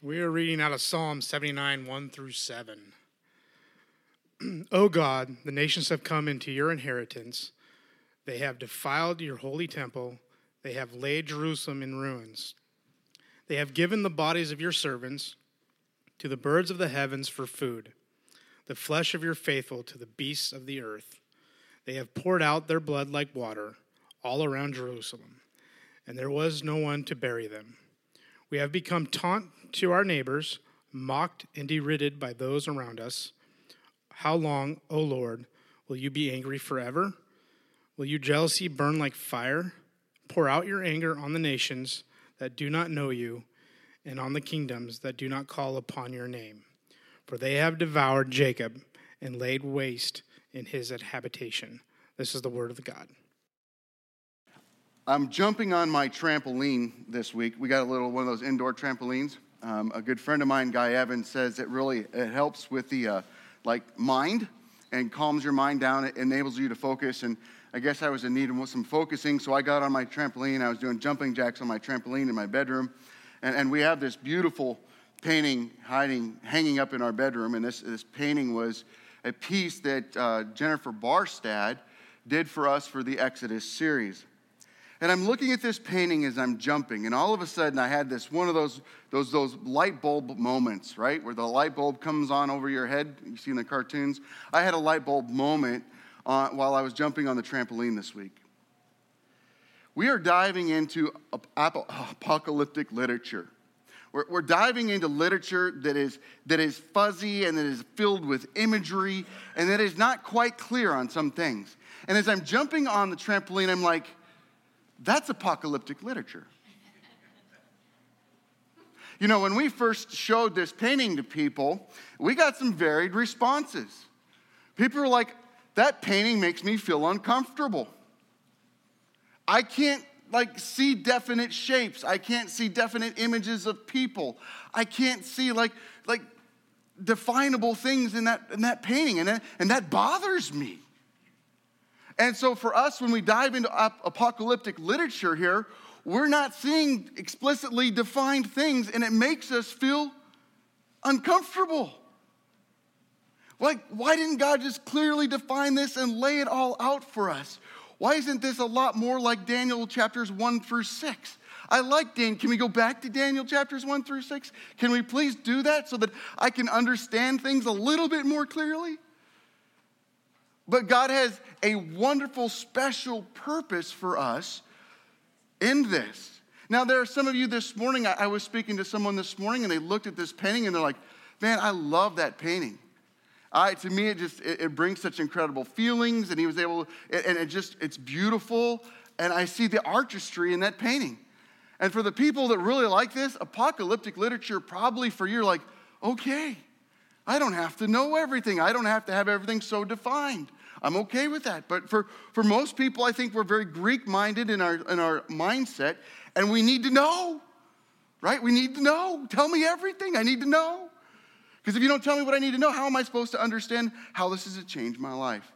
We are reading out of Psalm 79, 1 through 7. O God, the nations have come into your inheritance. They have defiled your holy temple. They have laid Jerusalem in ruins. They have given the bodies of your servants to the birds of the heavens for food, the flesh of your faithful to the beasts of the earth. They have poured out their blood like water all around Jerusalem, and there was no one to bury them. We have become taunt to our neighbors, mocked and derided by those around us. How long, O Lord, will you be angry forever? Will your jealousy burn like fire? Pour out your anger on the nations that do not know you, and on the kingdoms that do not call upon your name. For they have devoured Jacob and laid waste in his habitation. This is the word of the God. I'm jumping on my trampoline this week. We got a little one of those indoor trampolines. A good friend of mine, Guy Evans, says it helps with the mind and calms your mind down. It enables you to focus. And I guess I was in need of some focusing, so I got on my trampoline. I was doing jumping jacks on my trampoline in my bedroom. And we have this beautiful painting hanging up in our bedroom. And this painting was a piece that Jennifer Barstad did for us for the Exodus series. And I'm looking at this painting as I'm jumping, and all of a sudden I had this one of those light bulb moments, right, where the light bulb comes on over your head. You see in the cartoons. I had a light bulb moment while I was jumping on the trampoline this week. We are diving into apocalyptic literature. We're diving into literature that is fuzzy and that is filled with imagery and that is not quite clear on some things. And as I'm jumping on the trampoline, I'm like, that's apocalyptic literature. You know, when we first showed this painting to people, we got some varied responses. People were like, that painting makes me feel uncomfortable. I can't, see definite shapes. I can't see definite images of people. I can't see, definable things in that painting, and that bothers me. And so for us, when we dive into apocalyptic literature here, we're not seeing explicitly defined things, and it makes us feel uncomfortable. Why didn't God just clearly define this and lay it all out for us? Why isn't this a lot more like Daniel chapters 1 through 6? I like Daniel. Can we go back to Daniel chapters 1 through 6? Can we please do that so that I can understand things a little bit more clearly? But God has a wonderful, special purpose for us in this. Now, there are some of you this morning, I was speaking to someone this morning, and they looked at this painting, and they're like, man, I love that painting. To me, it brings such incredible feelings, and it's beautiful, and I see the artistry in that painting. And for the people that really like this, apocalyptic literature probably for you, like, okay, I don't have to know everything. I don't have to have everything so defined. I'm okay with that. But for most people, I think we're very Greek-minded in our mindset, and we need to know, right? We need to know. Tell me everything. I need to know. Because if you don't tell me what I need to know, how am I supposed to understand how this is to change my life?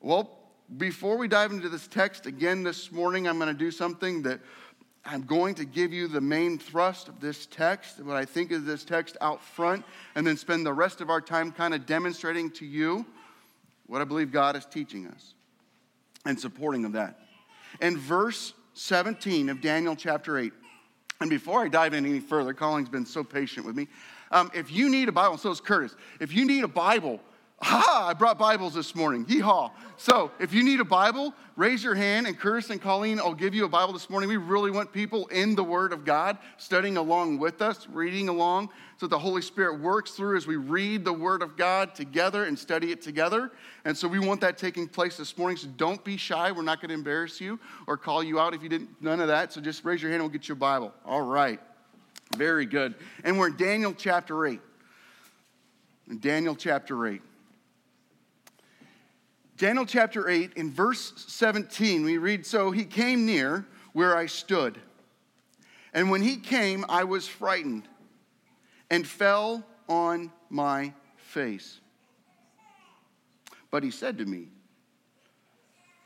Well, before we dive into this text again this morning, I'm going to do something that I'm going to give you the main thrust of this text, what I think is this text out front, and then spend the rest of our time kind of demonstrating to you what I believe God is teaching us and supporting of that. In verse 17 of Daniel chapter 8, and before I dive in any further, Colin's been so patient with me. If you need a Bible, so is Curtis. If you need a Bible, I brought Bibles this morning. Yee-haw. So if you need a Bible, raise your hand, and Curtis and Colleen will give you a Bible this morning. We really want people in the Word of God, studying along with us, reading along, so the Holy Spirit works through as we read the Word of God together and study it together. And so we want that taking place this morning, so don't be shy. We're not going to embarrass you or call you out if you didn't, none of that. So just raise your hand, and we'll get you a Bible. All right. Very good. And we're in Daniel chapter 8. In Daniel chapter 8. Daniel chapter 8, in verse 17, we read, so he came near where I stood, and when he came, I was frightened and fell on my face. But he said to me,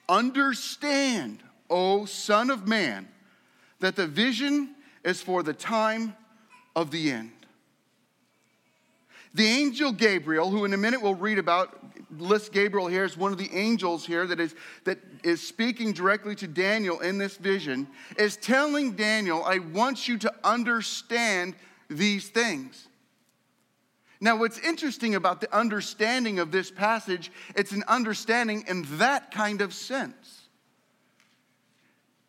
understand, O son of man, that the vision is for the time of the end. The angel Gabriel, who in a minute we'll read about, lists Gabriel here as one of the angels here that is speaking directly to Daniel in this vision, is telling Daniel, I want you to understand these things. Now, what's interesting about the understanding of this passage, it's an understanding in that kind of sense.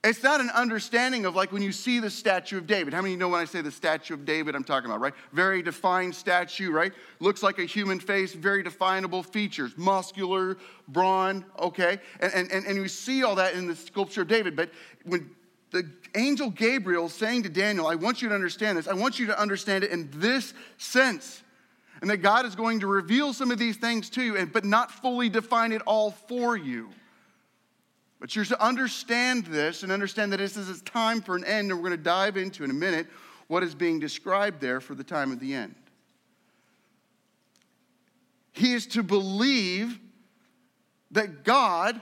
It's not an understanding of like when you see the statue of David. How many of you know when I say the statue of David, I'm talking about, right? Very defined statue, right? Looks like a human face, very definable features, muscular, brawn, okay? And you see all that in the sculpture of David. But when the angel Gabriel is saying to Daniel, I want you to understand this. I want you to understand it in this sense. And that God is going to reveal some of these things to you, but not fully define it all for you. But you're to understand this and understand that this is a time for an end, and we're going to dive into in a minute what is being described there for the time of the end. He is to believe that God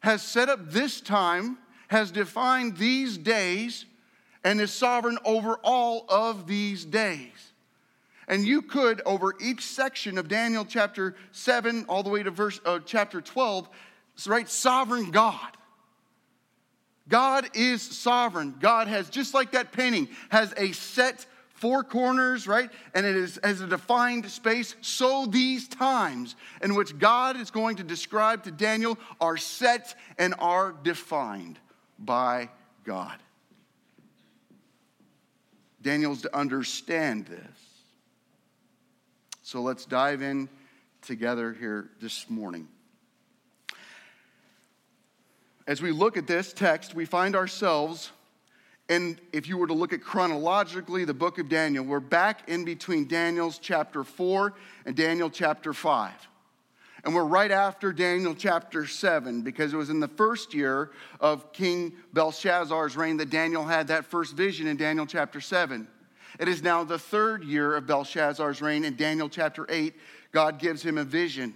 has set up this time, has defined these days, and is sovereign over all of these days. And you could, over each section of Daniel chapter 7 all the way to chapter 12, right? Sovereign God. God is sovereign. God has, just like that painting, has a set four corners, right? And it is as a defined space. So these times in which God is going to describe to Daniel are set and are defined by God. Daniel's to understand this. So let's dive in together here this morning. As we look at this text, we find ourselves, and if you were to look at chronologically the book of Daniel, we're back in between Daniel's chapter 4 and Daniel chapter 5. And we're right after Daniel chapter 7 because it was in the first year of King Belshazzar's reign that Daniel had that first vision in Daniel chapter 7. It is now the third year of Belshazzar's reign. In Daniel chapter 8, God gives him a vision.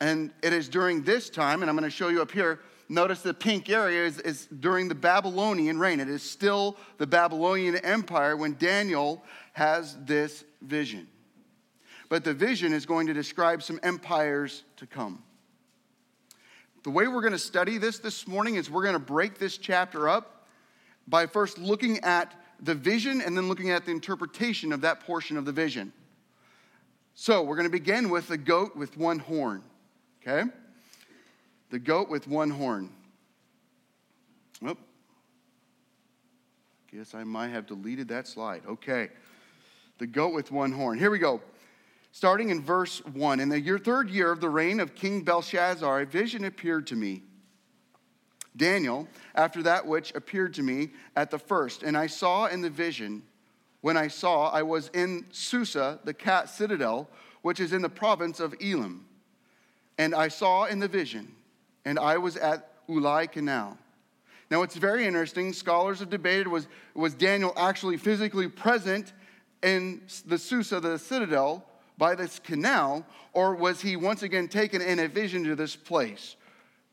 And it is during this time, and I'm going to show you up here, notice the pink area is during the Babylonian reign. It is still the Babylonian Empire when Daniel has this vision. But the vision is going to describe some empires to come. The way we're going to study this morning is we're going to break this chapter up by first looking at the vision and then looking at the interpretation of that portion of the vision. So we're going to begin with the goat with one horn, okay? The goat with one horn. Oop. Guess I might have deleted that slide. Okay. The goat with one horn. Here we go. Starting in verse 1. In the third year of the reign of King Belshazzar, a vision appeared to me, Daniel, after that which appeared to me at the first. And I saw in the vision, when I saw, I was in Susa, the cat citadel, which is in the province of Elam. And I saw in the vision, and I was at Ulai canal. Now, it's very interesting. Scholars have debated, was Daniel actually physically present in the Susa, the citadel, by this canal, or was he once again taken in a vision to this place?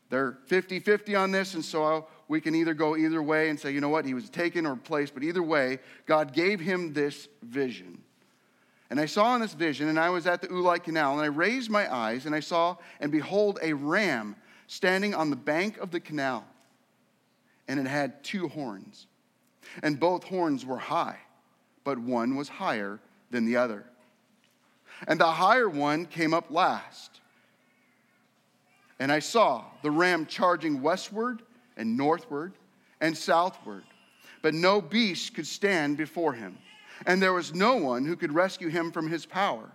They're 50-50 on this, and so we can either go either way and say, you know what, he was taken or placed, but either way, God gave him this vision. And I saw in this vision, and I was at the Ulai Canal, and I raised my eyes, and I saw, and behold, a ram standing on the bank of the canal, and it had two horns, and both horns were high, but one was higher than the other. And the higher one came up last. And I saw the ram charging westward and northward and southward, but no beast could stand before him, and there was no one who could rescue him from his power.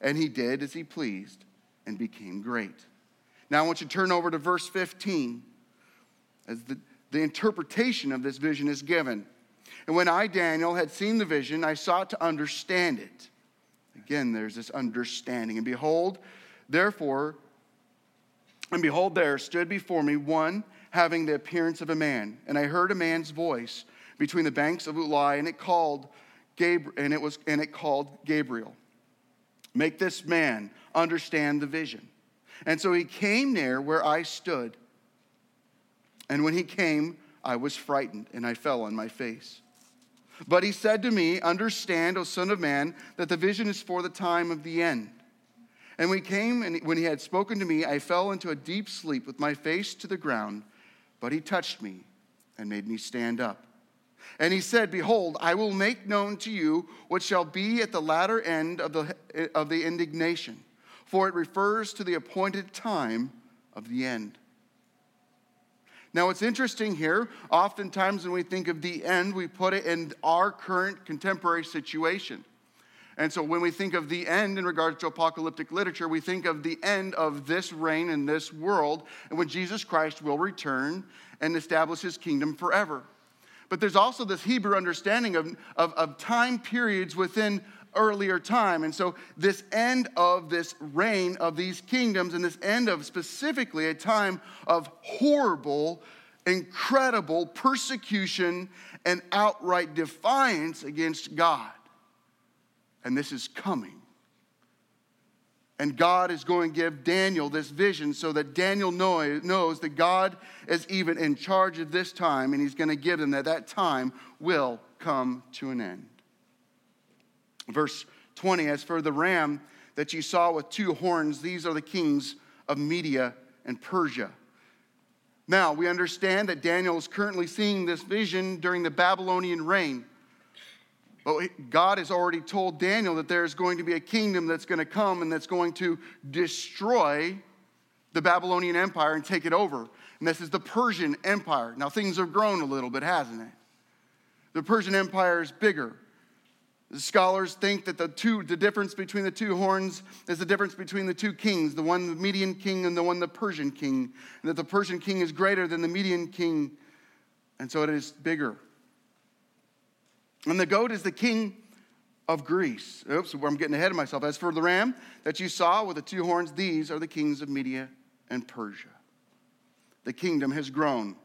And he did as he pleased and became great. Now I want you to turn over to verse 15 as the interpretation of this vision is given. And when I, Daniel, had seen the vision, I sought to understand it. Again, there's this understanding. And behold, there stood before me one having the appearance of a man, and I heard a man's voice between the banks of Ulai, and it called Gabriel, make this man understand the vision. And so he came near where I stood, and when he came, I was frightened and I fell on my face. But he said to me, understand, O son of man, that the vision is for the time of the end. And when he had spoken to me, I fell into a deep sleep with my face to the ground. But he touched me and made me stand up. And he said, behold, I will make known to you what shall be at the latter end of the indignation, for it refers to the appointed time of the end. Now, it's interesting here, oftentimes when we think of the end, we put it in our current contemporary situation. And so when we think of the end in regards to apocalyptic literature, we think of the end of this reign in this world, and when Jesus Christ will return and establish his kingdom forever. But there's also this Hebrew understanding of time periods within earlier time. And so this end of this reign of these kingdoms and this end of specifically a time of horrible, incredible persecution and outright defiance against God. And this is coming. And God is going to give Daniel this vision so that Daniel knows that God is even in charge of this time, and he's going to give them that time will come to an end. Verse 20, as for the ram that you saw with two horns, these are the kings of Media and Persia. Now, we understand that Daniel is currently seeing this vision during the Babylonian reign. But God has already told Daniel that there's going to be a kingdom that's going to come and that's going to destroy the Babylonian Empire and take it over. And this is the Persian Empire. Now, things have grown a little bit, hasn't it? The Persian Empire is bigger. The scholars think that the difference between the two horns is the difference between the two kings, the one the Median king and the one the Persian king, and that the Persian king is greater than the Median king, and so it is bigger. And the goat is the king of Greece. Oops, I'm getting ahead of myself. As for the ram that you saw with the two horns, these are the kings of Media and Persia. The kingdom has grown,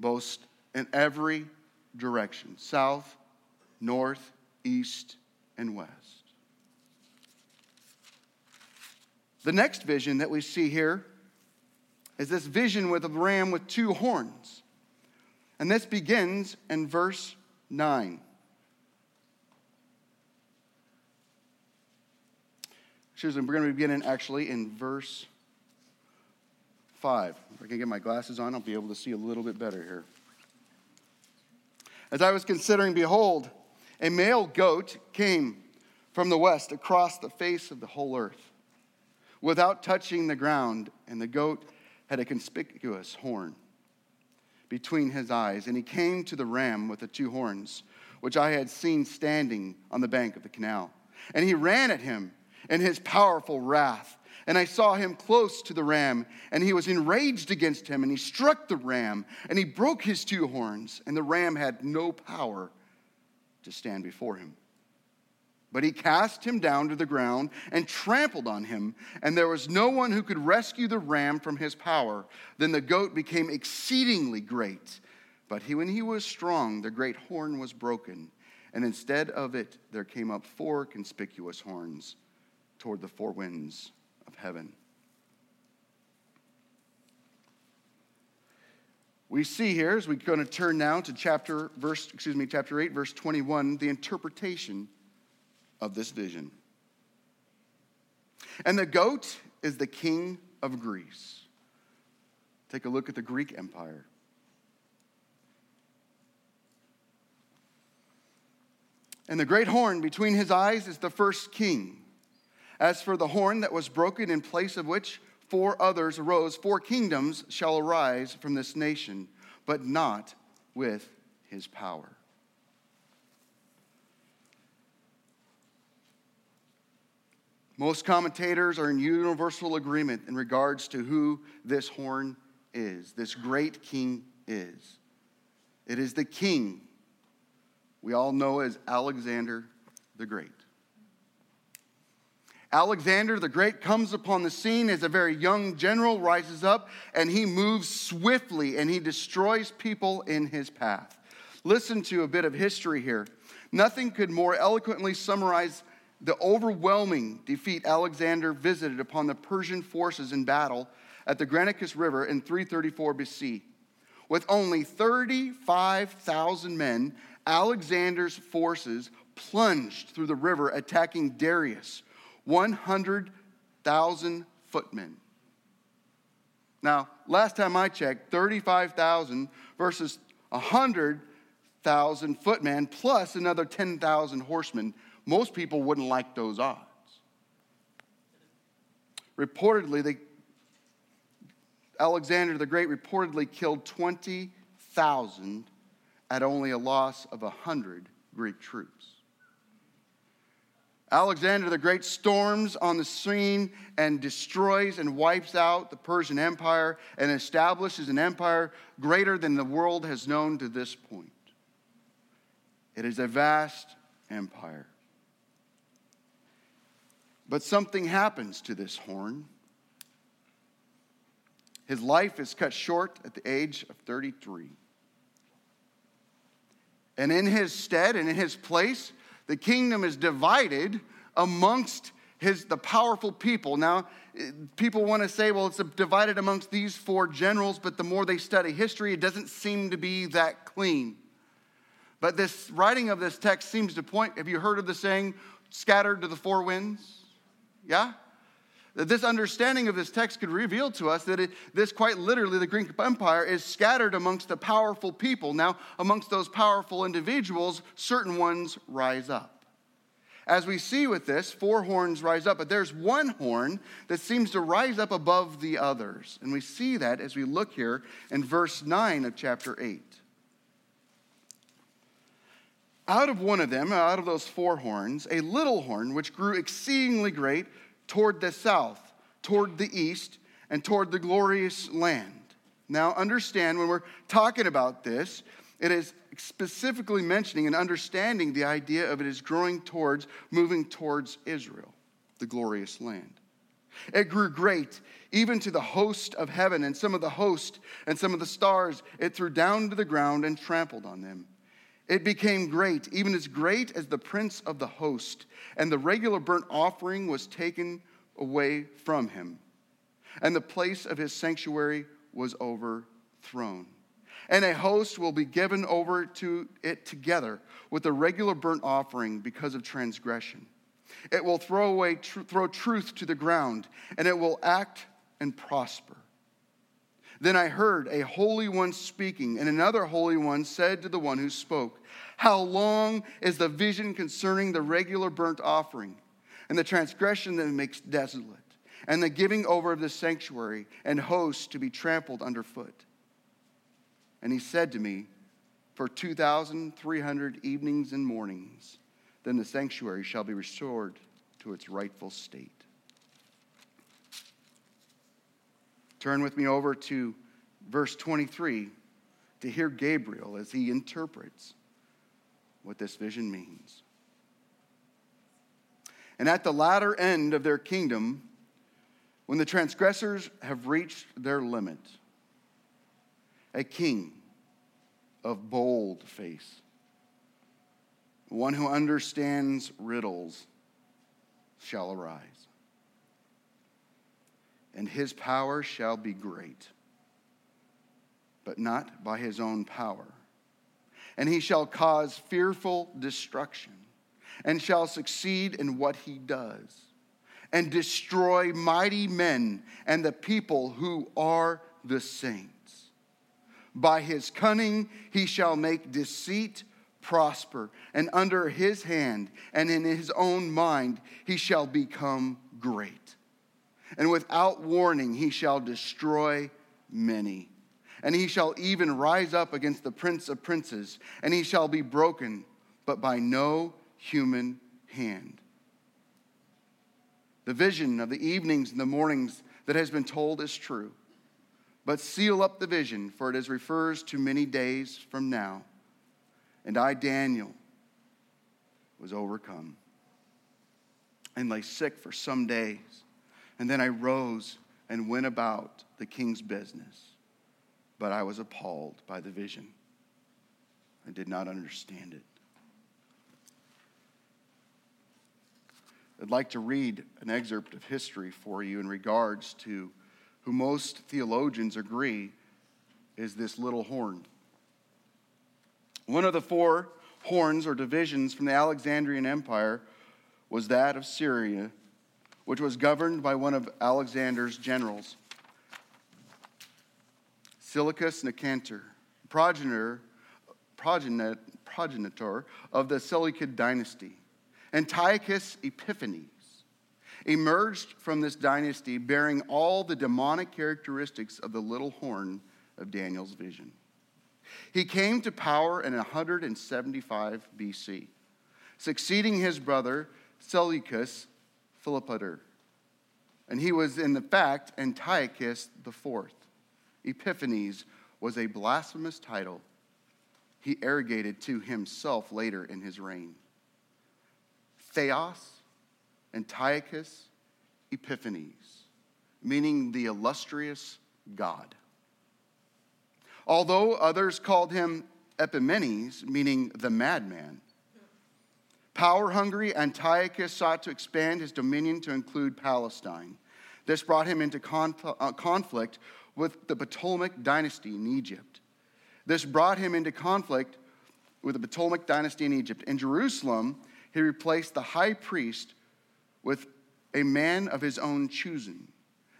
both in every direction, south, north, east, and west. The next vision that we see here is this vision with a ram with two horns. And this begins in verse 9. Excuse me, we're going to begin actually in verse 5. If I can get my glasses on, I'll be able to see a little bit better here. As I was considering, behold, a male goat came from the west across the face of the whole earth without touching the ground, and the goat had a conspicuous horn between his eyes, and he came to the ram with the two horns, which I had seen standing on the bank of the canal. And he ran at him in his powerful wrath, and I saw him close to the ram, and he was enraged against him, and he struck the ram, and he broke his two horns, and the ram had no power to stand before him. But he cast him down to the ground and trampled on him, and there was no one who could rescue the ram from his power. Then the goat became exceedingly great. But when he was strong, the great horn was broken, and instead of it there came up four conspicuous horns toward the four winds of heaven. We see here, as we're going to turn now to chapter 8, verse 21, the interpretation of this vision. And the goat is the king of Greece. Take a look at the Greek Empire. And the great horn between his eyes is the first king. As for the horn that was broken, in place of which four others arose, four kingdoms shall arise from this nation, but not with his power. Most commentators are in universal agreement in regards to who this horn is, this great king is. It is the king we all know as Alexander the Great. Alexander the Great comes upon the scene as a very young general, rises up, and he moves swiftly, and he destroys people in his path. Listen to a bit of history here. Nothing could more eloquently summarize the overwhelming defeat Alexander visited upon the Persian forces in battle at the Granicus River in 334 BC. With only 35,000 men, Alexander's forces plunged through the river, attacking Darius, 100,000 footmen. Now, last time I checked, 35,000 versus 100,000 footmen plus another 10,000 horsemen. Most people wouldn't like those odds. Reportedly, Alexander the Great reportedly killed 20,000 at only a loss of 100 Greek troops. Alexander the Great storms on the scene and destroys and wipes out the Persian Empire and establishes an empire greater than the world has known to this point. It is a vast empire. But something happens to this horn. His life is cut short at the age of 33. And in his stead and in his place, the kingdom is divided amongst the powerful people. Now, people want to say, well, it's divided amongst these four generals, but the more they study history, it doesn't seem to be that clean. But this writing of this text seems to point, have you heard of the saying, scattered to the four winds? Yeah? That this understanding of this text could reveal to us that this quite literally, the Greek Empire is scattered amongst the powerful people. Now, amongst those powerful individuals, certain ones rise up. As we see with this, four horns rise up, but there's one horn that seems to rise up above the others. And we see that as we look here in verse 9 of chapter 8. Out of one of them, out of those four horns, a little horn, which grew exceedingly great, toward the south, toward the east, and toward the glorious land. Now understand, when we're talking about this, it is specifically mentioning and understanding the idea of it is growing towards, moving towards Israel, the glorious land. It grew great, even to the host of heaven, and some of the host and some of the stars it threw down to the ground and trampled on them. It became great, even as great as the prince of the host, and the regular burnt offering was taken away from him, and the place of his sanctuary was overthrown. And a host will be given over to it together with the regular burnt offering because of transgression. It will throw truth to the ground, and it will act and prosper. Then I heard a holy one speaking, and another holy one said to the one who spoke, "How long is the vision concerning the regular burnt offering, and the transgression that it makes desolate, and the giving over of the sanctuary and host to be trampled underfoot?" And he said to me, "For 2,300 evenings and mornings, then the sanctuary shall be restored to its rightful state." Turn with me over to verse 23 to hear Gabriel as he interprets what this vision means. "And at the latter end of their kingdom, when the transgressors have reached their limit, a king of bold face, one who understands riddles, shall arise. And his power shall be great, but not by his own power. And he shall cause fearful destruction, and shall succeed in what he does, and destroy mighty men and the people who are the saints. By his cunning he shall make deceit prosper, and under his hand and in his own mind he shall become great. And without warning he shall destroy many. And he shall even rise up against the prince of princes, and he shall be broken, but by no human hand. The vision of the evenings and the mornings that has been told is true. But seal up the vision, for it refers to many days from now. And I, Daniel, was overcome and lay sick for some days. And then I rose and went about the king's business, but I was appalled by the vision. I did not understand it." I'd like to read an excerpt of history for you in regards to who most theologians agree is this little horn. One of the four horns or divisions from the Alexandrian Empire was that of Syria, which was governed by one of Alexander's generals, Seleucus Nicanor, progenitor of the Seleucid dynasty. Antiochus Epiphanes emerged from this dynasty bearing all the demonic characteristics of the little horn of Daniel's vision. He came to power in 175 BC, succeeding his brother Seleucus Philopater, and he was, in fact, Antiochus IV. Epiphanes was a blasphemous title he arrogated to himself later in his reign. Theos, Antiochus, Epiphanes, meaning the illustrious God. Although others called him Epimenes, meaning the madman, power-hungry, Antiochus sought to expand his dominion to include Palestine. This brought him into conflict with the Ptolemaic dynasty in Egypt. In Jerusalem, he replaced the high priest with a man of his own choosing.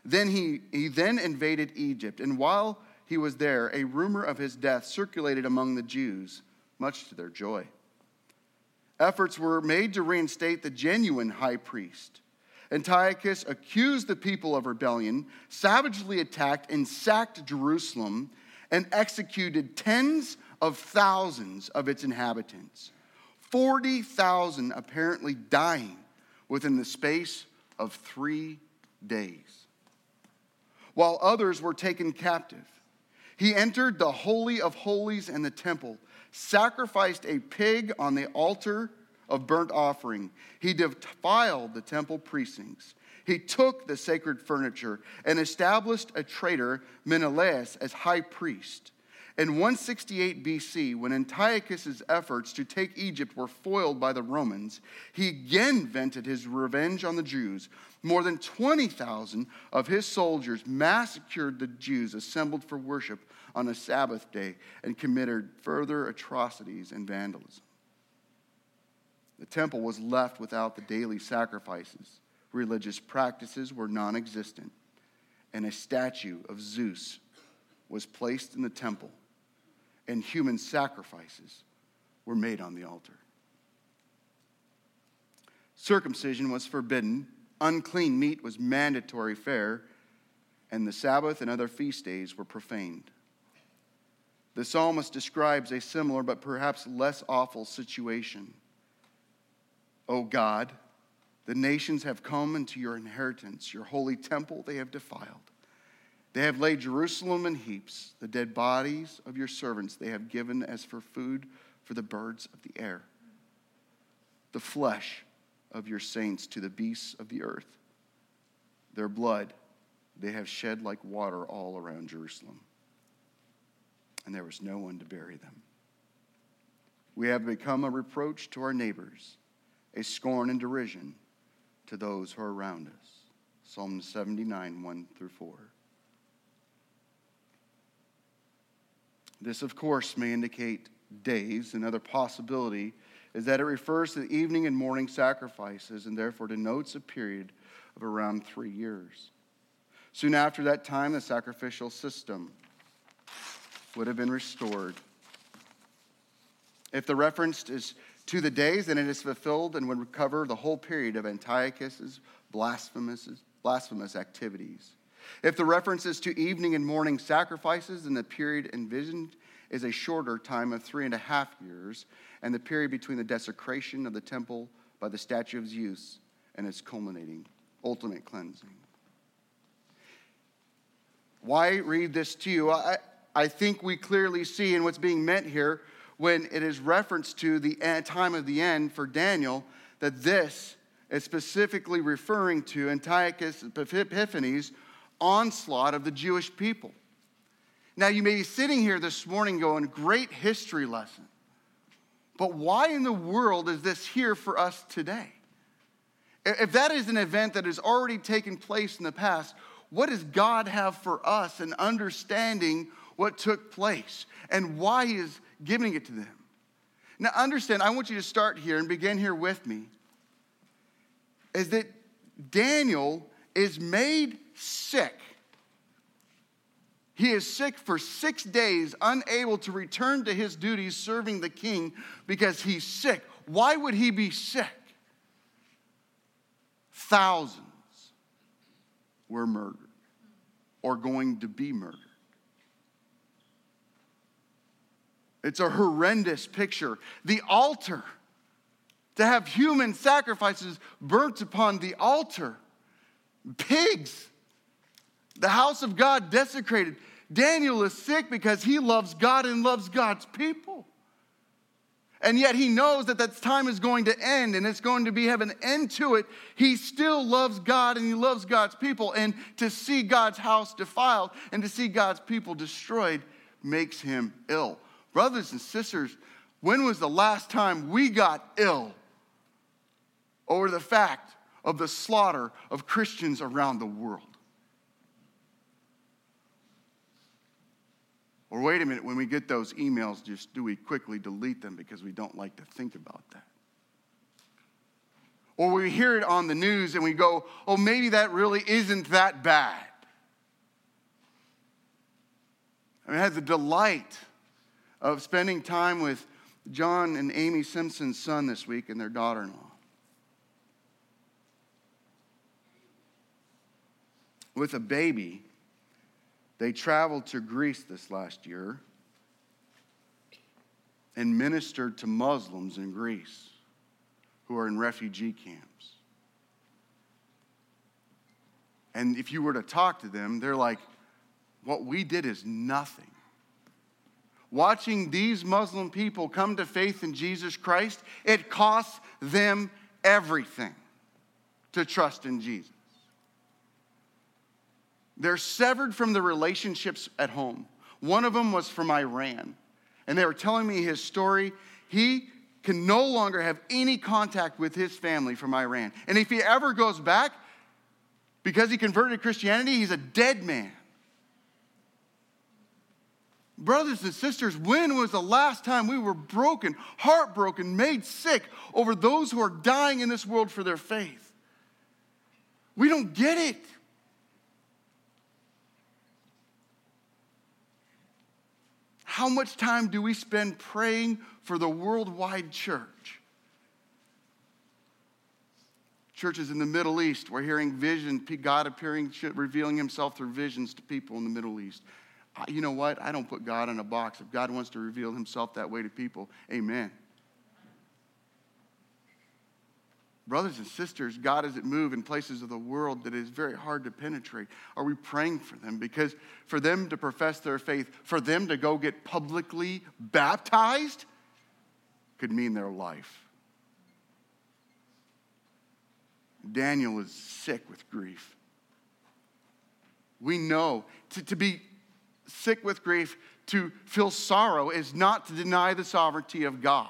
Then he invaded Egypt, and while he was there, a rumor of his death circulated among the Jews, much to their joy. Efforts were made to reinstate the genuine high priest. Antiochus accused the people of rebellion, savagely attacked and sacked Jerusalem, and executed tens of thousands of its inhabitants, 40,000 apparently dying within the space of 3 days. While others were taken captive, he entered the Holy of Holies and the temple, sacrificed a pig on the altar of burnt offering. He defiled the temple precincts. He took the sacred furniture and established a traitor, Menelaus, as high priest. In 168 BC, when Antiochus's efforts to take Egypt were foiled by the Romans, he again vented his revenge on the Jews. More than 20,000 of his soldiers massacred the Jews assembled for worship on a Sabbath day and committed further atrocities and vandalism. The temple was left without the daily sacrifices. Religious practices were non-existent, and a statue of Zeus was placed in the temple, and human sacrifices were made on the altar. Circumcision was forbidden, unclean meat was mandatory fare, and the Sabbath and other feast days were profaned. The psalmist describes a similar but perhaps less awful situation. O God, the nations have come into your inheritance, your holy temple they have defiled. They have laid Jerusalem in heaps, the dead bodies of your servants they have given as for food for the birds of the air, the flesh of your saints to the beasts of the earth. Their blood they have shed like water all around Jerusalem, and there was no one to bury them. We have become a reproach to our neighbors, a scorn and derision to those who are around us. Psalm 79, 1 through 4. This, of course, may indicate days. Another possibility is that it refers to the evening and morning sacrifices and therefore denotes a period of around 3 years. Soon after that time, the sacrificial system would have been restored. If the reference is to the days, then it is fulfilled and would cover the whole period of Antiochus's blasphemous activities. If the reference is to evening and morning sacrifices, then the period envisioned is a shorter time of 3.5 years, and the period between the desecration of the temple by the statue of Zeus and its culminating ultimate cleansing. Why read this to you? I think we clearly see in what's being meant here when it is referenced to the time of the end for Daniel that this is specifically referring to Antiochus Epiphanes' onslaught of the Jewish people. Now, you may be sitting here this morning going, great history lesson, but why in the world is this here for us today? If that is an event that has already taken place in the past, what does God have for us in understanding what took place and why he is giving it to them. Now understand, I want you to start here and begin here with me, is that Daniel is made sick. He is sick for 6 days, unable to return to his duties serving the king because he's sick. Why would he be sick? Thousands were murdered or going to be murdered. It's a horrendous picture. The altar, to have human sacrifices burnt upon the altar, pigs, the house of God desecrated. Daniel is sick because he loves God and loves God's people. And yet he knows that that time is going to end and it's going to be have an end to it. He still loves God and he loves God's people. And to see God's house defiled and to see God's people destroyed makes him ill. Brothers and sisters, when was the last time we got ill over the fact of the slaughter of Christians around the world? Or wait a minute, when we get those emails, just do we quickly delete them because we don't like to think about that? Or we hear it on the news and we go, oh, maybe that really isn't that bad. I mean, I had the delight of spending time with John and Amy Simpson's son this week and their daughter-in-law. With a baby, they traveled to Greece this last year and ministered to Muslims in Greece who are in refugee camps. And if you were to talk to them, they're like, what we did is nothing. Watching these Muslim people come to faith in Jesus Christ, it costs them everything to trust in Jesus. They're severed from the relationships at home. One of them was from Iran, and they were telling me his story. He can no longer have any contact with his family from Iran. And if he ever goes back, because he converted to Christianity, he's a dead man. Brothers and sisters, when was the last time we were broken, heartbroken, made sick over those who are dying in this world for their faith? We don't get it. How much time do we spend praying for the worldwide church? Churches in the Middle East, we're hearing vision, God appearing, revealing himself through visions to people in the Middle East. You know what? I don't put God in a box. If God wants to reveal himself that way to people, amen. Brothers and sisters, God is at move in places of the world that is very hard to penetrate. Are we praying for them? Because for them to profess their faith, for them to go get publicly baptized, could mean their life. Daniel is sick with grief. We know to be sick with grief, to feel sorrow, is not to deny the sovereignty of God.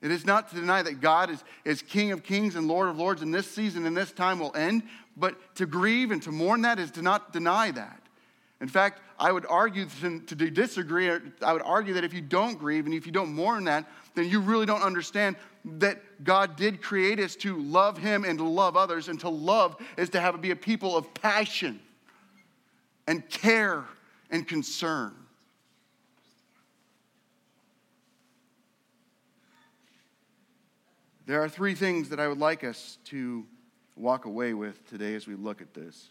It is not to deny that God is King of kings and Lord of lords, and this season and this time will end, but to grieve and to mourn that is to not deny that. In fact, I would argue to disagree. I would argue that if you don't grieve and if you don't mourn that, then you really don't understand that God did create us to love him and to love others, and to love is to have it be a people of passion and care and concern. There are three things that I would like us to walk away with today as we look at this.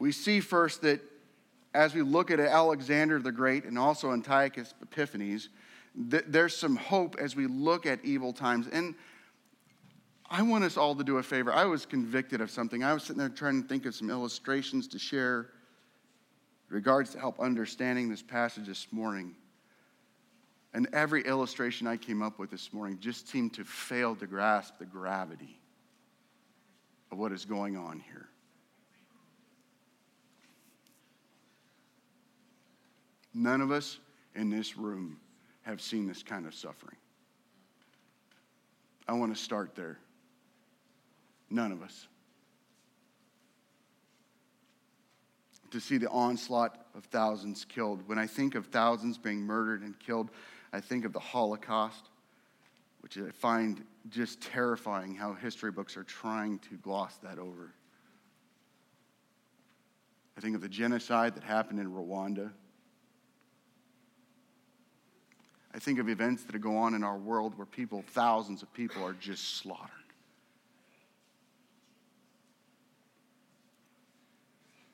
We see first that as we look at Alexander the Great and also Antiochus Epiphanes, there's some hope as we look at evil times. And I want us all to do a favor. I was convicted of something. I was sitting there trying to think of some illustrations to share in regards to help understanding this passage this morning. And every illustration I came up with this morning just seemed to fail to grasp the gravity of what is going on here. None of us in this room have seen this kind of suffering. I want to start there. None of us. to see the onslaught of thousands killed. When I think of thousands being murdered and killed, I think of the Holocaust, which I find just terrifying how history books are trying to gloss that over. I think of the genocide that happened in Rwanda. I think of events that go on in our world where people, thousands of people, are just slaughtered.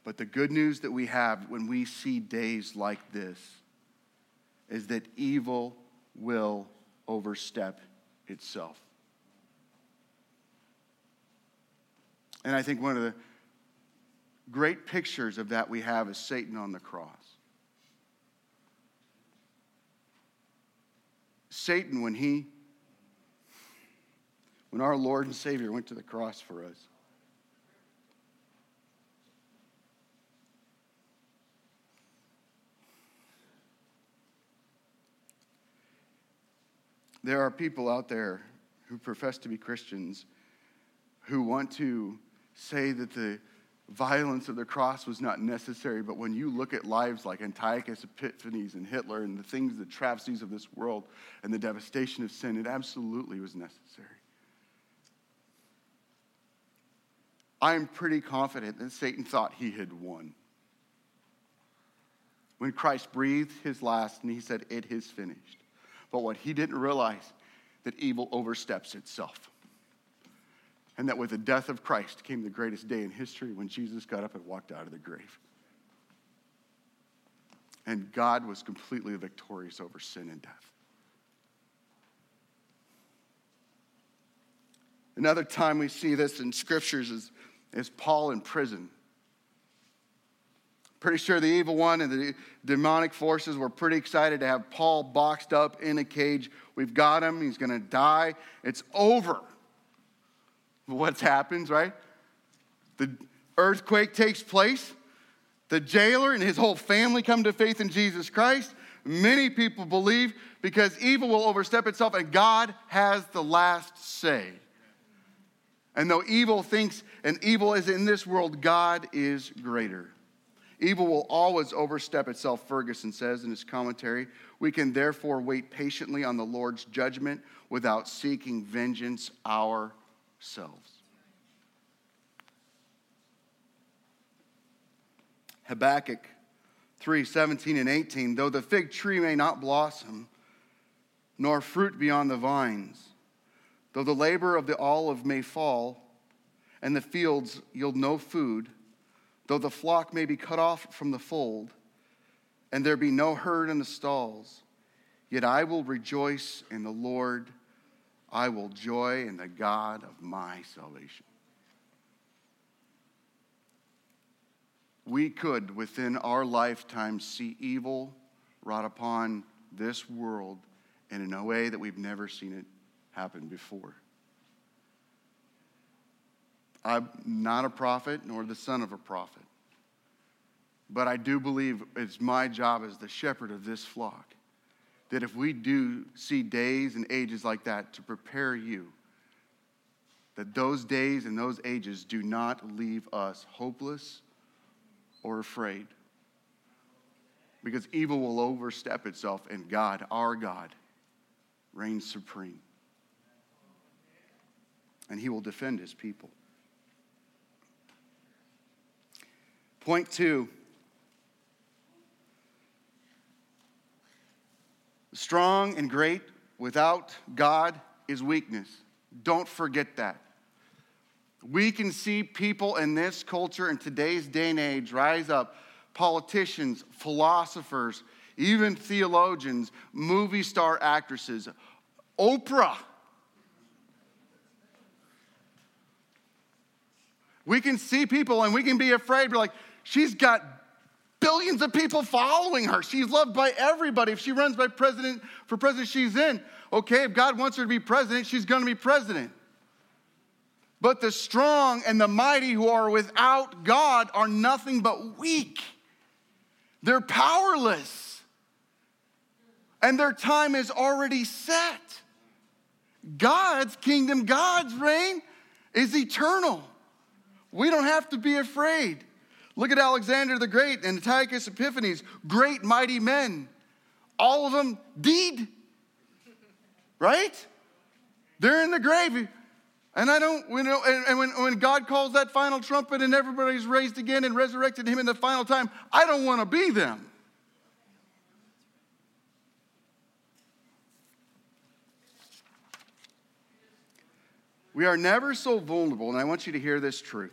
But the good news that we have when we see days like this is that evil will overstep itself. And I think one of the great pictures of that we have is Satan on the cross. Satan, when our Lord and Savior went to the cross for us, there are people out there who profess to be Christians who want to say that the violence of the cross was not necessary, but when you look at lives like Antiochus Epiphanes and Hitler and the travesties of this world and the devastation of sin, it absolutely was necessary. I am pretty confident that Satan thought he had won. When Christ breathed his last and he said, "It is finished." But what he didn't realize, that evil oversteps itself. And that with the death of Christ came the greatest day in history, when Jesus got up and walked out of the grave. And God was completely victorious over sin and death. Another time we see this in scriptures is Paul in prison. Pretty sure the evil one and the demonic forces were pretty excited to have Paul boxed up in a cage. We've got him. He's going to die. It's over. What happens, right? The earthquake takes place. The jailer and his whole family come to faith in Jesus Christ. Many people believe because evil will overstep itself and God has the last say. And though evil thinks and evil is in this world, God is greater. Evil will always overstep itself, Ferguson says in his commentary. We can therefore wait patiently on the Lord's judgment without seeking vengeance ourselves. Habakkuk 3:17 and 18, though the fig tree may not blossom, nor fruit beyond the vines, though the labor of the olive may fall, and the fields yield no food, though the flock may be cut off from the fold, and there be no herd in the stalls, yet I will rejoice in the Lord. I will joy in the God of my salvation. We could, within our lifetime, see evil wrought upon this world in a way that we've never seen it happen before. I'm not a prophet nor the son of a prophet, but I do believe it's my job as the shepherd of this flock that if we do see days and ages like that, to prepare you, that those days and those ages do not leave us hopeless or afraid, because evil will overstep itself and God, our God, reigns supreme, and he will defend his people. Point two, strong and great without God is weakness. Don't forget that. We can see people in this culture in today's day and age rise up, politicians, philosophers, even theologians, movie star actresses, Oprah. We can see people and we can be afraid. We're like, she's got billions of people following her. She's loved by everybody. If she runs for president, she's in. Okay, if God wants her to be president, she's going to be president. But the strong and the mighty who are without God are nothing but weak. They're powerless. And their time is already set. God's kingdom, God's reign is eternal. We don't have to be afraid. Look at Alexander the Great and Antiochus Epiphanes, great mighty men. All of them dead, right? They're in the grave. And I don't, you know, and when God calls that final trumpet and everybody's raised again and resurrected him in the final time, I don't want to be them. We are never so vulnerable, and I want you to hear this truth.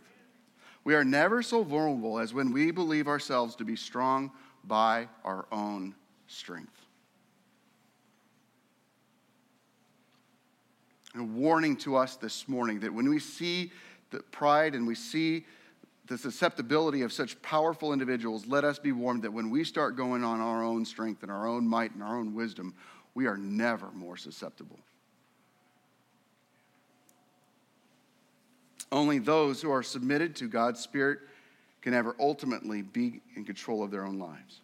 We are never so vulnerable as when we believe ourselves to be strong by our own strength. A warning to us this morning that when we see the pride and we see the susceptibility of such powerful individuals, let us be warned that when we start going on our own strength and our own might and our own wisdom, we are never more susceptible. Only those who are submitted to God's Spirit can ever ultimately be in control of their own lives.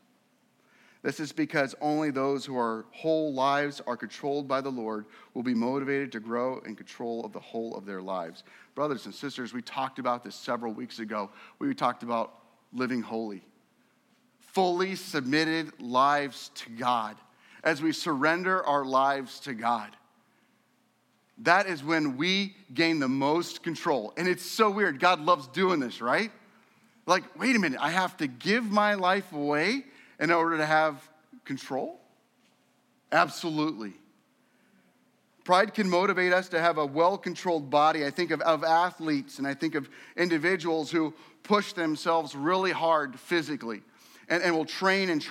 This is because only those whose whole lives are controlled by the Lord will be motivated to grow in control of the whole of their lives. Brothers and sisters, we talked about this several weeks ago. We talked about living holy, fully submitted lives to God as we surrender our lives to God. That is when we gain the most control. And it's so weird. God loves doing this, right? Like, wait a minute, I have to give my life away in order to have control? Absolutely. Pride can motivate us to have a well-controlled body. I think of athletes, and I think of individuals who push themselves really hard physically and will train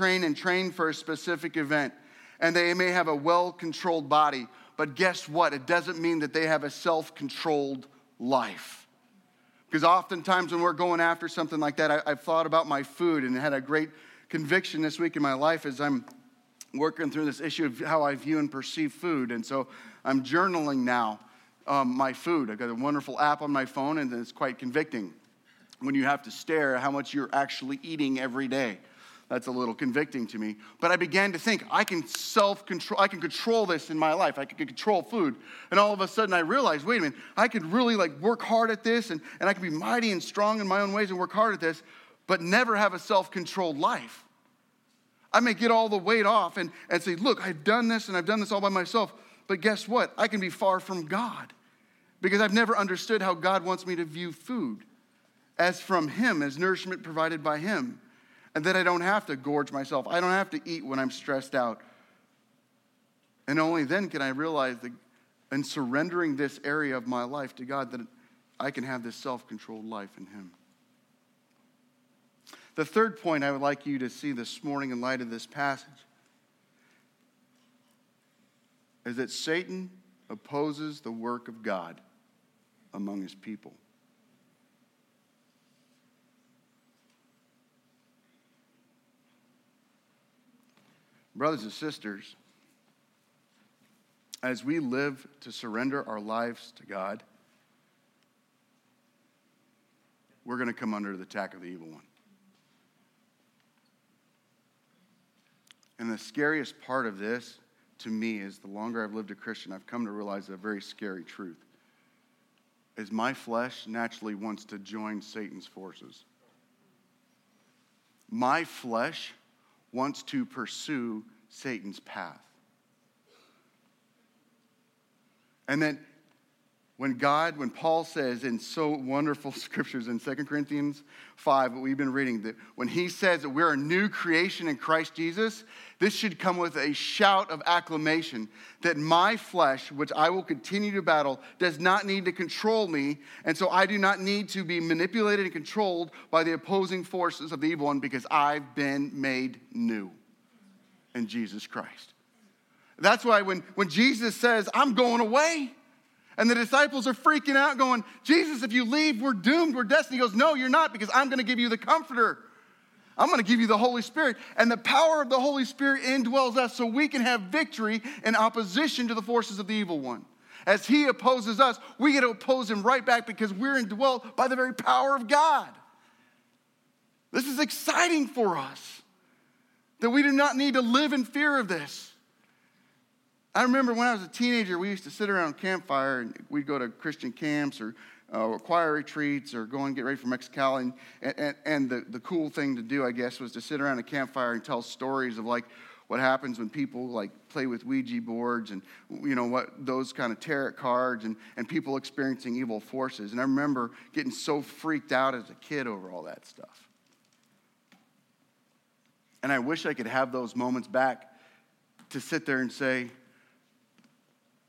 for a specific event. And they may have a well-controlled body. But guess what? It doesn't mean that they have a self-controlled life. Because oftentimes when we're going after something like that, I've thought about my food and had a great conviction this week in my life as I'm working through this issue of how I view and perceive food. And so I'm journaling now my food. I've got a wonderful app on my phone, and it's quite convicting when you have to stare at how much you're actually eating every day. That's a little convicting to me. But I began to think, I can control this in my life. I can control food. And all of a sudden I realized, wait a minute, I could really like work hard at this and I could be mighty and strong in my own ways and work hard at this, but never have a self-controlled life. I may get all the weight off and say, look, I've done this and I've done this all by myself. But guess what? I can be far from God because I've never understood how God wants me to view food as from him, as nourishment provided by him. And that I don't have to gorge myself. I don't have to eat when I'm stressed out. And only then can I realize that in surrendering this area of my life to God, that I can have this self-controlled life in him. The third point I would like you to see this morning in light of this passage is that Satan opposes the work of God among his people. Brothers and sisters, as we live to surrender our lives to God, we're going to come under the attack of the evil one. And the scariest part of this, to me, is the longer I've lived a Christian, I've come to realize a very scary truth, is my flesh naturally wants to join Satan's forces. My flesh wants to pursue Satan's path. And then when Paul says in so wonderful scriptures in 2 Corinthians 5, what we've been reading, that when he says that we're a new creation in Christ Jesus, this should come with a shout of acclamation that my flesh, which I will continue to battle, does not need to control me, and so I do not need to be manipulated and controlled by the opposing forces of the evil one because I've been made new in Jesus Christ. That's why when Jesus says, I'm going away, and the disciples are freaking out going, Jesus, if you leave, we're doomed, we're destined. He goes, no, you're not, because I'm going to give you the comforter. I'm going to give you the Holy Spirit. And the power of the Holy Spirit indwells us so we can have victory in opposition to the forces of the evil one. As he opposes us, we get to oppose him right back because we're indwelt by the very power of God. This is exciting for us, that we do not need to live in fear of this. I remember when I was a teenager, we used to sit around a campfire and we'd go to Christian camps or or choir retreats or going get ready for Mexicali. And the cool thing to do, I guess, was to sit around a campfire and tell stories of like what happens when people like play with Ouija boards and, you know, what those kind of tarot cards and people experiencing evil forces. And I remember getting so freaked out as a kid over all that stuff. And I wish I could have those moments back to sit there and say,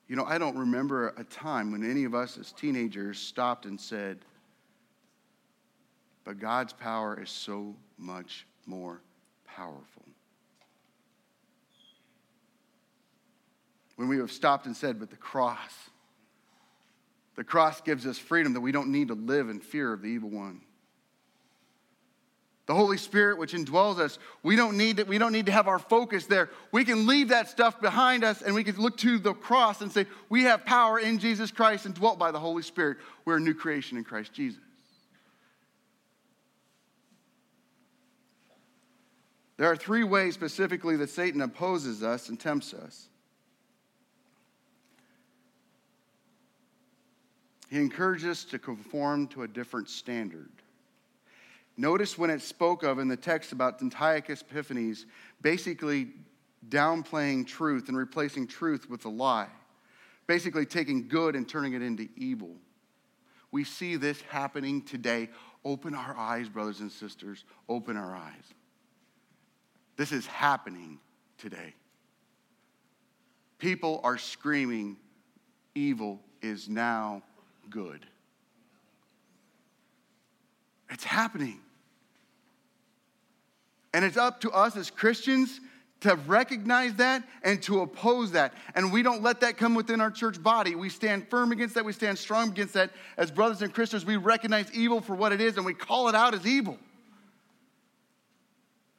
you know, I don't remember a time when any of us as teenagers stopped and said, but God's power is so much more powerful. When we have stopped and said, but the cross gives us freedom that we don't need to live in fear of the evil one. The Holy Spirit, which indwells us, we don't need to have our focus there. We can leave that stuff behind us and we can look to the cross and say, we have power in Jesus Christ and dwelt by the Holy Spirit. We're a new creation in Christ Jesus. There are three ways specifically that Satan opposes us and tempts us. He encourages us to conform to a different standard. Notice when it's spoke of in the text about Antiochus Epiphanes, basically downplaying truth and replacing truth with a lie. Basically taking good and turning it into evil. We see this happening today. Open our eyes, brothers and sisters. Open our eyes. This is happening today. People are screaming, evil is now good. It's happening. And it's up to us as Christians to recognize that and to oppose that. And we don't let that come within our church body. We stand firm against that. We stand strong against that. As brothers and Christians, we recognize evil for what it is and we call it out as evil.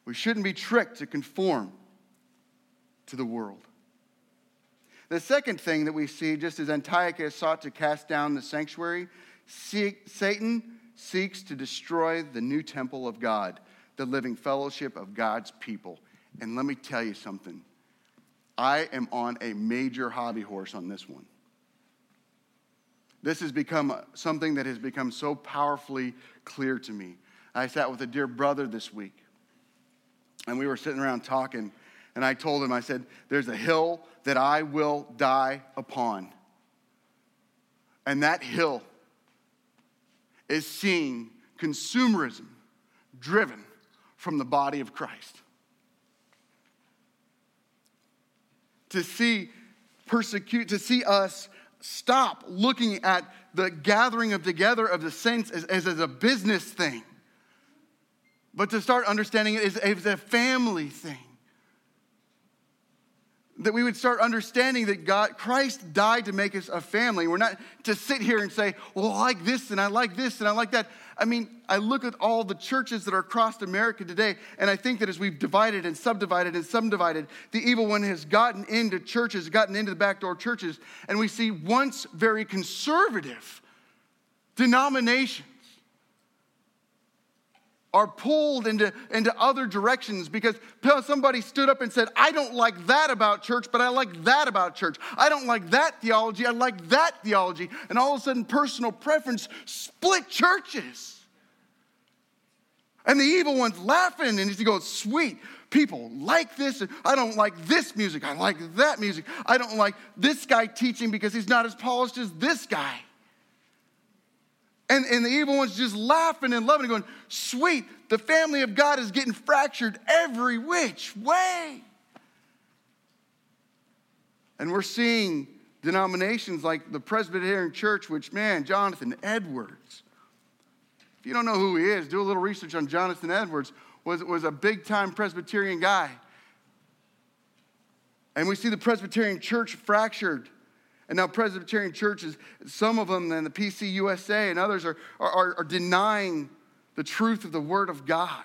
We shouldn't be tricked to conform to the world. The second thing that we see, just as Antiochus sought to cast down the sanctuary, Satan seeks to destroy the new temple of God, the living fellowship of God's people. And let me tell you something. I am on a major hobby horse on this one. This has become something that has become so powerfully clear to me. I sat with a dear brother this week, and we were sitting around talking, and I told him, I said, there's a hill that I will die upon. And that hill is seeing consumerism driven from the body of Christ. To see us stop looking at the gathering of together of the saints as a business thing, but to start understanding it as a family thing. That we would start understanding that Christ died to make us a family. We're not to sit here and say, well, I like this, and I like this, and I like that. I mean, I look at all the churches that are across America today, and I think that as we've divided and subdivided and subdivided, the evil one has gotten into churches, gotten into the backdoor churches, and we see once very conservative denominations are pulled into other directions because somebody stood up and said, I don't like that about church, but I like that about church. I don't like that theology, I like that theology. And all of a sudden, personal preference split churches. And the evil one's laughing, and he's going, sweet, people like this. I don't like this music, I like that music. I don't like this guy teaching because he's not as polished as this guy. And the evil one's just laughing and loving and going, sweet, the family of God is getting fractured every which way. And we're seeing denominations like the Presbyterian Church, which, man, Jonathan Edwards. If you don't know who he is, do a little research on Jonathan Edwards. Was a big-time Presbyterian guy. And we see the Presbyterian Church fractured. And now Presbyterian churches, some of them and the PCUSA and others are denying the truth of the Word of God.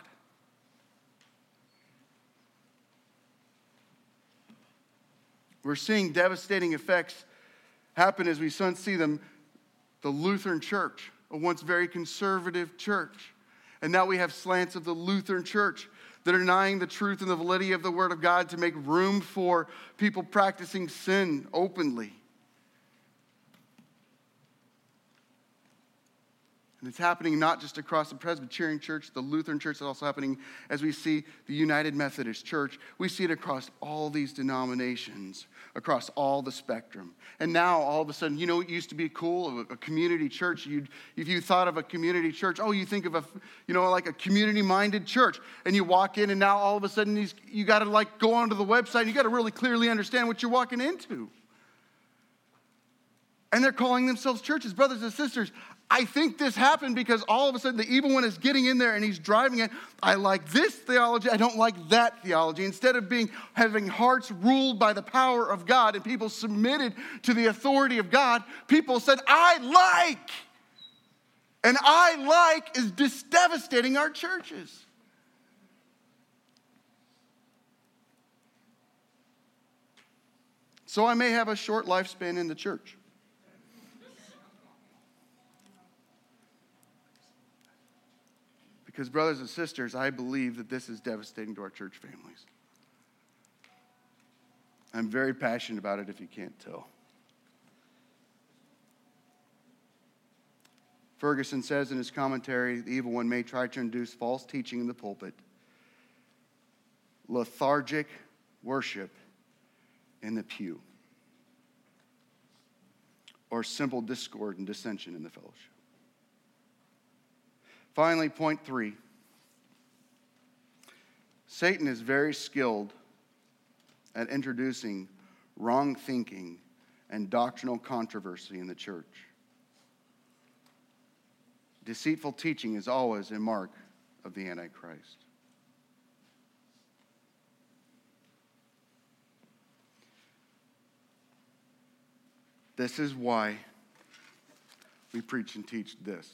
We're seeing devastating effects happen as we see them. The Lutheran Church, a once very conservative church. And now we have slants of the Lutheran Church that are denying the truth and the validity of the Word of God to make room for people practicing sin openly. And it's happening not just across the Presbyterian Church, the Lutheran Church, it's also happening as we see the United Methodist Church. We see it across all these denominations, across all the spectrum. And now all of a sudden, you know what used to be cool? A community church. If you thought of a community church, oh, you think of a, you know, like a community-minded church. And you walk in and now all of a sudden you got to like go onto the website and you got to really clearly understand what you're walking into. And they're calling themselves churches. Brothers and sisters, I think this happened because all of a sudden the evil one is getting in there and he's driving it. I like this theology. I don't like that theology. Instead of having hearts ruled by the power of God and people submitted to the authority of God, people said, I like. And I like is devastating our churches. So I may have a short lifespan in the church. Because, brothers and sisters, I believe that this is devastating to our church families. I'm very passionate about it if you can't tell. Ferguson says in his commentary, the evil one may try to induce false teaching in the pulpit, lethargic worship in the pew, or simple discord and dissension in the fellowship. Finally, point 3. Satan is very skilled at introducing wrong thinking and doctrinal controversy in the church. Deceitful teaching is always a mark of the Antichrist. This is why we preach and teach this.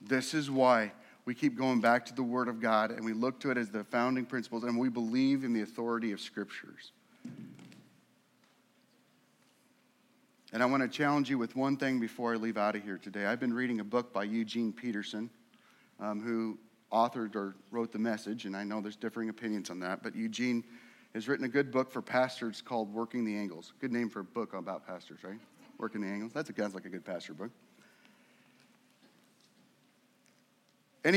This is why we keep going back to the Word of God and we look to it as the founding principles and we believe in the authority of Scriptures. And I want to challenge you with one thing before I leave out of here today. I've been reading a book by Eugene Peterson, who authored or wrote The Message, and I know there's differing opinions on that, but Eugene has written a good book for pastors called Working the Angles. Good name for a book about pastors, right? Working the Angles. That sounds like a good pastor book. In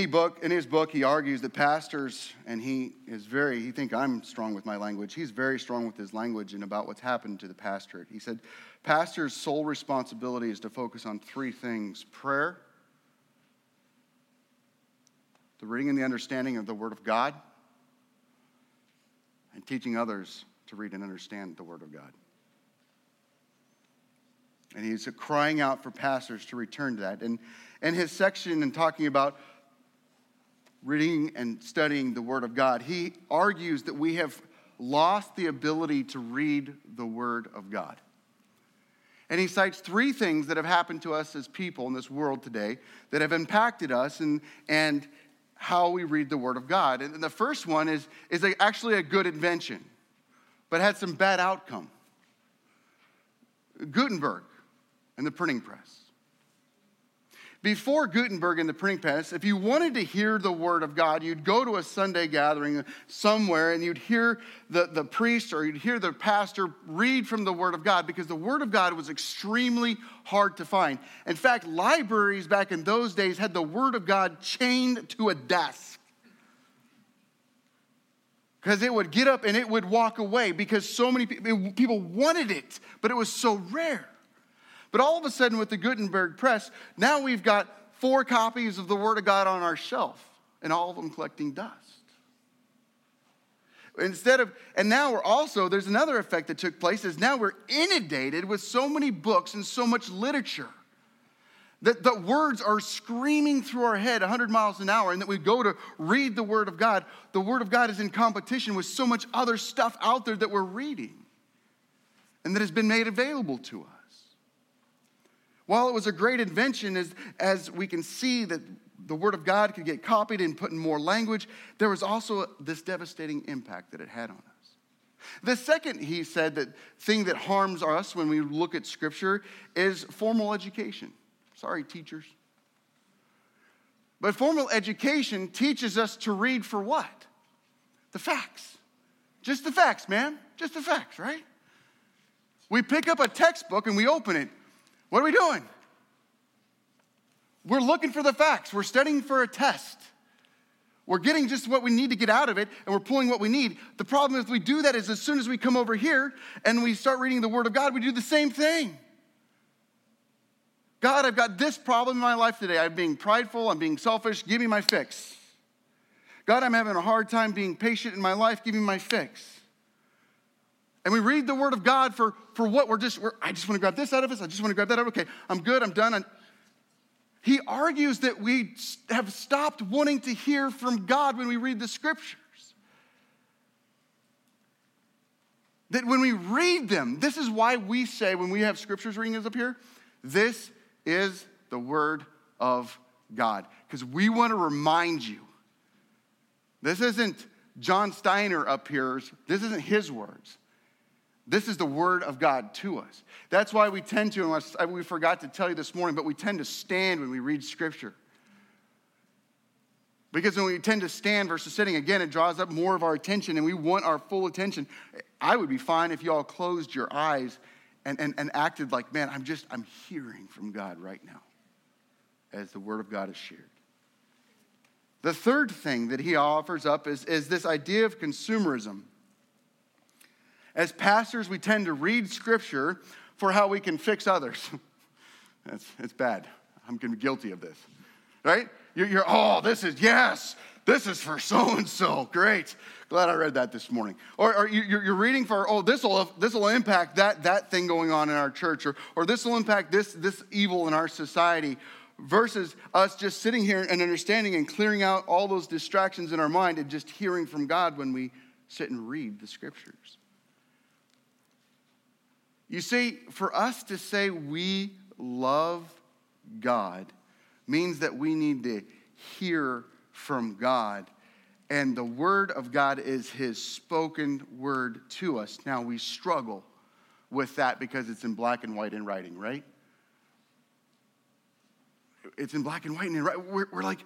his book, he argues that pastors, and he think I'm strong with my language. He's very strong with his language and about what's happened to the pastorate. He said, pastors' sole responsibility is to focus on three things: prayer, the reading and the understanding of the Word of God, and teaching others to read and understand the Word of God. And he's crying out for pastors to return to that. And in his section and talking about reading and studying the Word of God, he argues that we have lost the ability to read the Word of God. And he cites three things that have happened to us as people in this world today that have impacted us and how we read the Word of God. And the first one is actually a good invention, but had some bad outcome. Gutenberg and the printing press. Before Gutenberg and the printing press, if you wanted to hear the Word of God, you'd go to a Sunday gathering somewhere and you'd hear the priest or you'd hear the pastor read from the Word of God, because the Word of God was extremely hard to find. In fact, libraries back in those days had the Word of God chained to a desk, because it would get up and it would walk away because so many people wanted it, but it was so rare. But all of a sudden with the Gutenberg press, now we've got 4 copies of the Word of God on our shelf and all of them collecting dust. And now we're also, there's another effect that took place, is now we're inundated with so many books and so much literature that the words are screaming through our head 100 miles an hour, and that we go to read the Word of God. The Word of God is in competition with so much other stuff out there that we're reading and that has been made available to us. While it was a great invention, as we can see that the Word of God could get copied and put in more language, there was also this devastating impact that it had on us. The second, he said, that thing that harms us when we look at Scripture is formal education. Sorry, teachers. But formal education teaches us to read for what? The facts. Just the facts, man. Just the facts, right? We pick up a textbook and we open it. What are we doing? We're looking for the facts. We're studying for a test. We're getting just what we need to get out of it, and we're pulling what we need. The problem is we do that is as soon as we come over here and we start reading the Word of God, we do the same thing. God, I've got this problem in my life today. I'm being prideful. I'm being selfish. Give me my fix. God, I'm having a hard time being patient in my life. Give me my fix. And we read the Word of God for what I just want to grab this out of this. I just want to grab that out of it. Okay, I'm good. I'm done. He argues that we have stopped wanting to hear from God when we read the Scriptures. That when we read them, this is why we say when we have Scriptures readings up here, this is the Word of God. Because we want to remind you, this isn't John Steiner up here. This isn't his words. This is the Word of God to us. That's why we tend to, unless we forgot to tell you this morning, but we tend to stand when we read Scripture. Because when we tend to stand versus sitting, again, it draws up more of our attention, and we want our full attention. I would be fine if you all closed your eyes and acted like, man, I'm hearing from God right now as the Word of God is shared. The third thing that he offers up is this idea of consumerism. As pastors, we tend to read Scripture for how we can fix others. That's bad. I'm going to be guilty of this, right? You're this is for so-and-so. Great. Glad I read that this morning. Or you're reading for, this will impact that thing going on in our church, or this will impact this evil in our society, versus us just sitting here and understanding and clearing out all those distractions in our mind and just hearing from God when we sit and read the Scriptures. You see, for us to say we love God means that we need to hear from God. And the Word of God is His spoken word to us. Now, we struggle with that because it's in black and white in writing, right? It's in black and white in writing. We're like,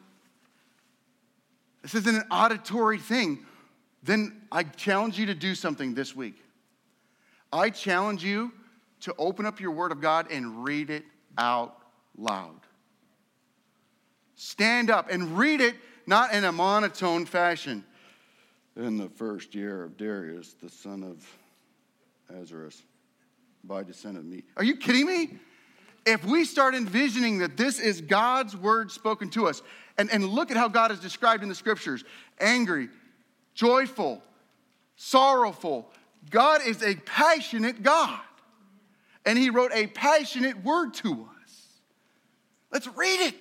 this isn't an auditory thing. Then I challenge you to do something this week. I challenge you to open up your Word of God and read it out loud. Stand up and read it, not in a monotone fashion. In the first year of Darius, the son of Ahasuerus, by descent of me. Are you kidding me? If we start envisioning that this is God's Word spoken to us, and look at how God is described in the Scriptures, angry, joyful, sorrowful. God is a passionate God, and He wrote a passionate word to us. Let's read it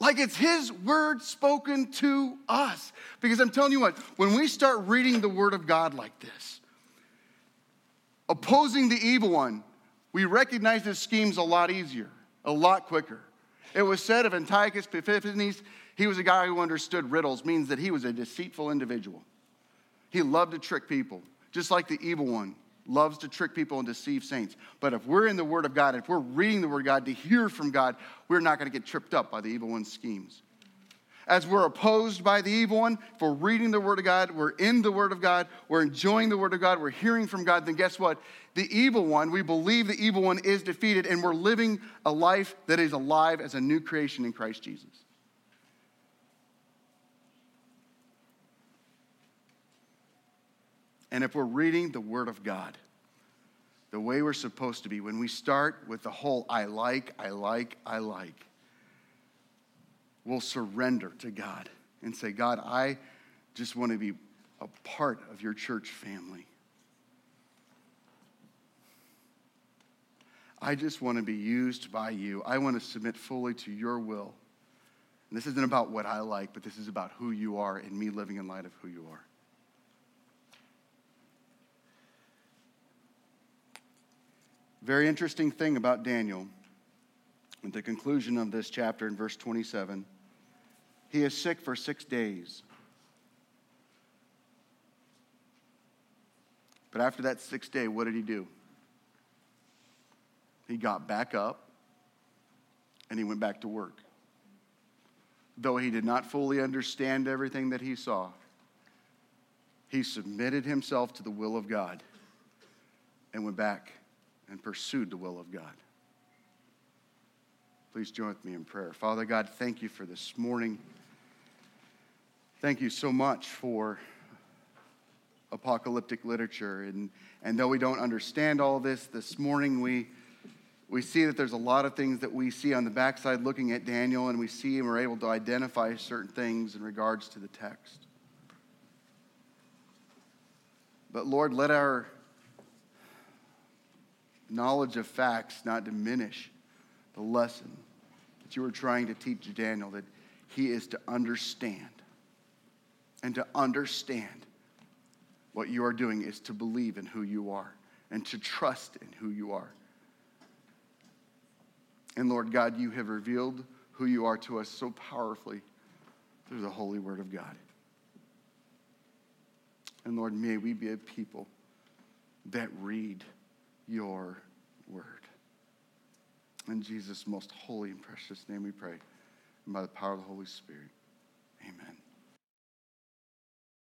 like it's His word spoken to us. Because I'm telling you what, when we start reading the Word of God like this, opposing the evil one, we recognize his schemes a lot easier, a lot quicker. It was said of Antiochus Epiphanes, he was a guy who understood riddles, means that he was a deceitful individual. He loved to trick people, just like the evil one loves to trick people and deceive saints. But if we're in the Word of God, if we're reading the Word of God to hear from God, we're not going to get tripped up by the evil one's schemes. As we're opposed by the evil one, if we're reading the Word of God, we're in the Word of God, we're enjoying the Word of God, we're hearing from God, then guess what? The evil one, we believe the evil one is defeated, and we're living a life that is alive as a new creation in Christ Jesus. And if we're reading the Word of God the way we're supposed to be, when we start with the whole I like, we'll surrender to God and say, God, I just want to be a part of your church family. I just want to be used by you. I want to submit fully to your will. And this isn't about what I like, but this is about who you are and me living in light of who you are. Very interesting thing about Daniel, at the conclusion of this chapter in verse 27, he is sick for 6 days. But after that 6th day, what did he do? He got back up and he went back to work. Though he did not fully understand everything that he saw, he submitted himself to the will of God and went back and pursued the will of God. Please join with me in prayer. Father God, thank you for this morning. Thank you so much for apocalyptic literature. And though we don't understand all this morning, we see that there's a lot of things that we see on the backside looking at Daniel, and we see and we're able to identify certain things in regards to the text. But Lord, let our knowledge of facts not diminish the lesson that you were trying to teach Daniel, that he is to understand. And to understand what you are doing is to believe in who you are and to trust in who you are. And Lord God, you have revealed who you are to us so powerfully through the holy word of God. And Lord, may we be a people that read your word. In Jesus' most holy and precious name we pray, and by the power of the Holy Spirit, amen.